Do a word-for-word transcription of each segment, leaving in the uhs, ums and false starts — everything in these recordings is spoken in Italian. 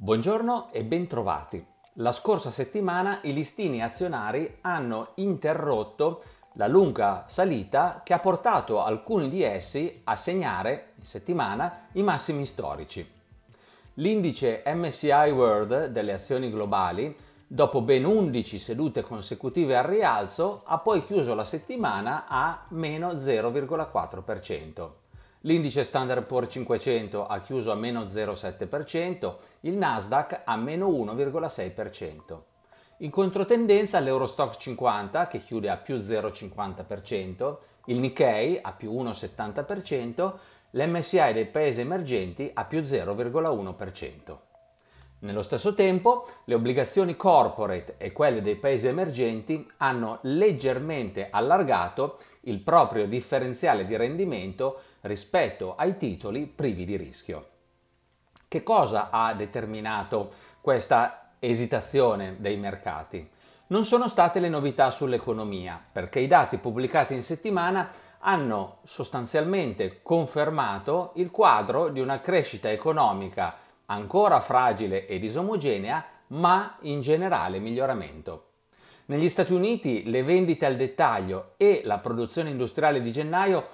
Buongiorno e bentrovati. La scorsa settimana i listini azionari hanno interrotto la lunga salita che ha portato alcuni di essi a segnare in settimana i massimi storici. L'indice M S C I World delle azioni globali, dopo ben undici sedute consecutive al rialzo, ha poi chiuso la settimana a meno zero virgola quattro percento. L'indice Standard and Poor's cinquecento ha chiuso a meno zero virgola sette percento, il Nasdaq a meno uno virgola sei percento. In controtendenza l'Eurostoxx cinquanta, che chiude a più zero virgola cinquanta percento, il Nikkei a più uno virgola settanta percento, l'M S C I dei paesi emergenti a più zero virgola uno percento. Nello stesso tempo, le obbligazioni corporate e quelle dei paesi emergenti hanno leggermente allargato il proprio differenziale di rendimento rispetto ai titoli privi di rischio. Che cosa ha determinato questa esitazione dei mercati? Non sono state le novità sull'economia, perché i dati pubblicati in settimana hanno sostanzialmente confermato il quadro di una crescita economica ancora fragile e disomogenea, ma in generale miglioramento. Negli Stati Uniti le vendite al dettaglio e la produzione industriale di gennaio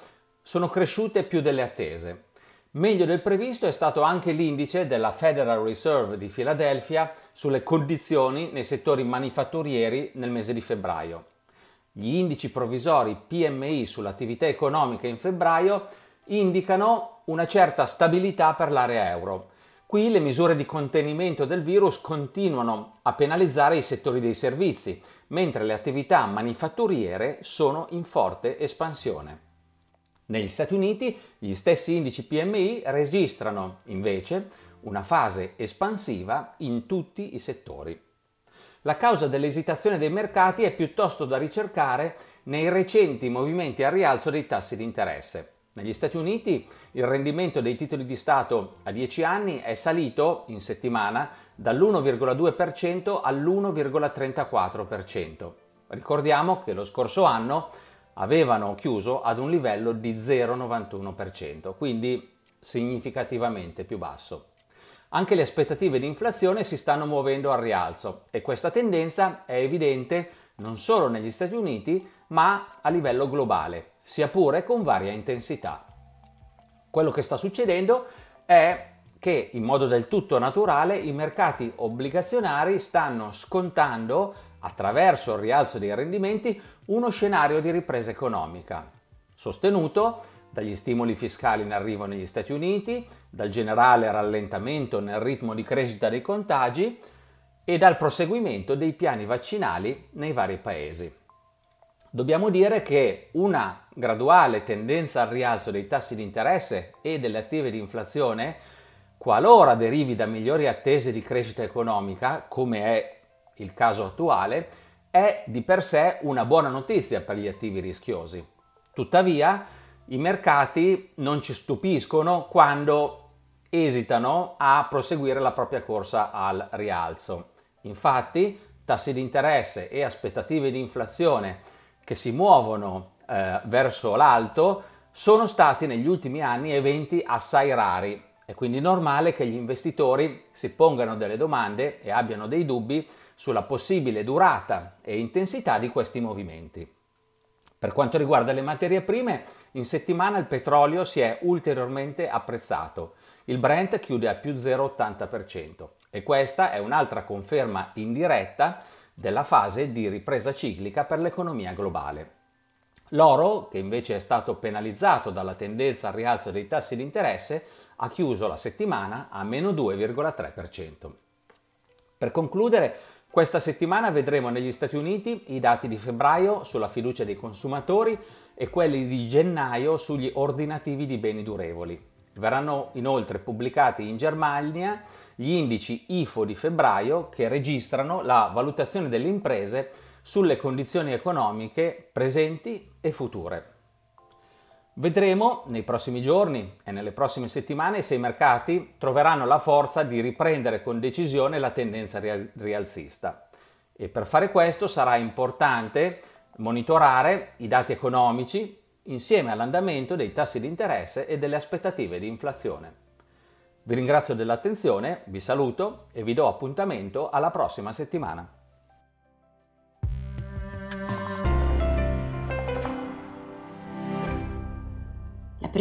sono cresciute più delle attese. Meglio del previsto è stato anche l'indice della Federal Reserve di Filadelfia sulle condizioni nei settori manifatturieri nel mese di febbraio. Gli indici provvisori P M I sull'attività economica in febbraio indicano una certa stabilità per l'area euro. Qui le misure di contenimento del virus continuano a penalizzare i settori dei servizi, mentre le attività manifatturiere sono in forte espansione. Negli Stati Uniti gli stessi indici P M I registrano invece una fase espansiva in tutti i settori. La causa dell'esitazione dei mercati è piuttosto da ricercare nei recenti movimenti al rialzo dei tassi di interesse. Negli Stati Uniti il rendimento dei titoli di Stato a dieci anni è salito in settimana dall'uno virgola due percento all'uno virgola trentaquattro percento. Ricordiamo che lo scorso anno avevano chiuso ad un livello di zero virgola novantuno percento, quindi significativamente più basso. Anche le aspettative di inflazione si stanno muovendo al rialzo e questa tendenza è evidente non solo negli Stati Uniti, ma a livello globale, sia pure con varia intensità. Quello che sta succedendo è che in modo del tutto naturale i mercati obbligazionari stanno scontando, attraverso il rialzo dei rendimenti, uno scenario di ripresa economica, sostenuto dagli stimoli fiscali in arrivo negli Stati Uniti, dal generale rallentamento nel ritmo di crescita dei contagi e dal proseguimento dei piani vaccinali nei vari paesi. Dobbiamo dire che una graduale tendenza al rialzo dei tassi di interesse e delle attive di inflazione, qualora derivi da migliori attese di crescita economica, come è il caso attuale, è di per sé una buona notizia per gli attivi rischiosi. Tuttavia, i mercati non ci stupiscono quando esitano a proseguire la propria corsa al rialzo. Infatti, tassi di interesse e aspettative di inflazione che si muovono eh, verso l'alto sono stati negli ultimi anni eventi assai rari. È quindi normale che gli investitori si pongano delle domande e abbiano dei dubbi sulla possibile durata e intensità di questi movimenti. Per quanto riguarda le materie prime, in settimana il petrolio si è ulteriormente apprezzato. Il Brent chiude a più zero virgola ottanta percento e questa è un'altra conferma indiretta della fase di ripresa ciclica per l'economia globale. L'oro, che invece è stato penalizzato dalla tendenza al rialzo dei tassi di interesse, ha chiuso la settimana a meno due virgola tre percento. Per concludere, questa settimana vedremo negli Stati Uniti i dati di febbraio sulla fiducia dei consumatori e quelli di gennaio sugli ordinativi di beni durevoli. Verranno inoltre pubblicati in Germania gli indici I F O di febbraio che registrano la valutazione delle imprese sulle condizioni economiche presenti e future. Vedremo nei prossimi giorni e nelle prossime settimane se i mercati troveranno la forza di riprendere con decisione la tendenza rialzista. E per fare questo sarà importante monitorare i dati economici insieme all'andamento dei tassi di interesse e delle aspettative di inflazione. Vi ringrazio dell'attenzione, vi saluto e vi do appuntamento alla prossima settimana. La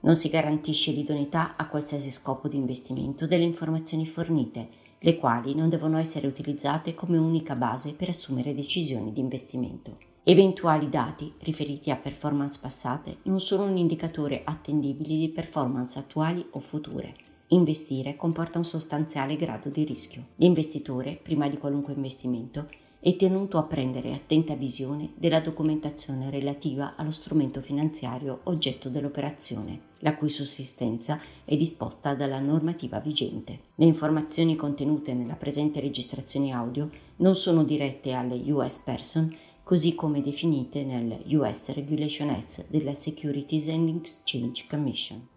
Non si garantisce l'idoneità a qualsiasi scopo di investimento delle informazioni fornite, le quali non devono essere utilizzate come unica base per assumere decisioni di investimento. Eventuali dati riferiti a performance passate non sono un indicatore attendibile di performance attuali o future. Investire comporta un sostanziale grado di rischio. L'investitore, prima di qualunque investimento, è tenuto a prendere attenta visione della documentazione relativa allo strumento finanziario oggetto dell'operazione, la cui sussistenza è disposta dalla normativa vigente. Le informazioni contenute nella presente registrazione audio non sono dirette alle U S Person, così come definite nel U S Regulation S della Securities and Exchange Commission.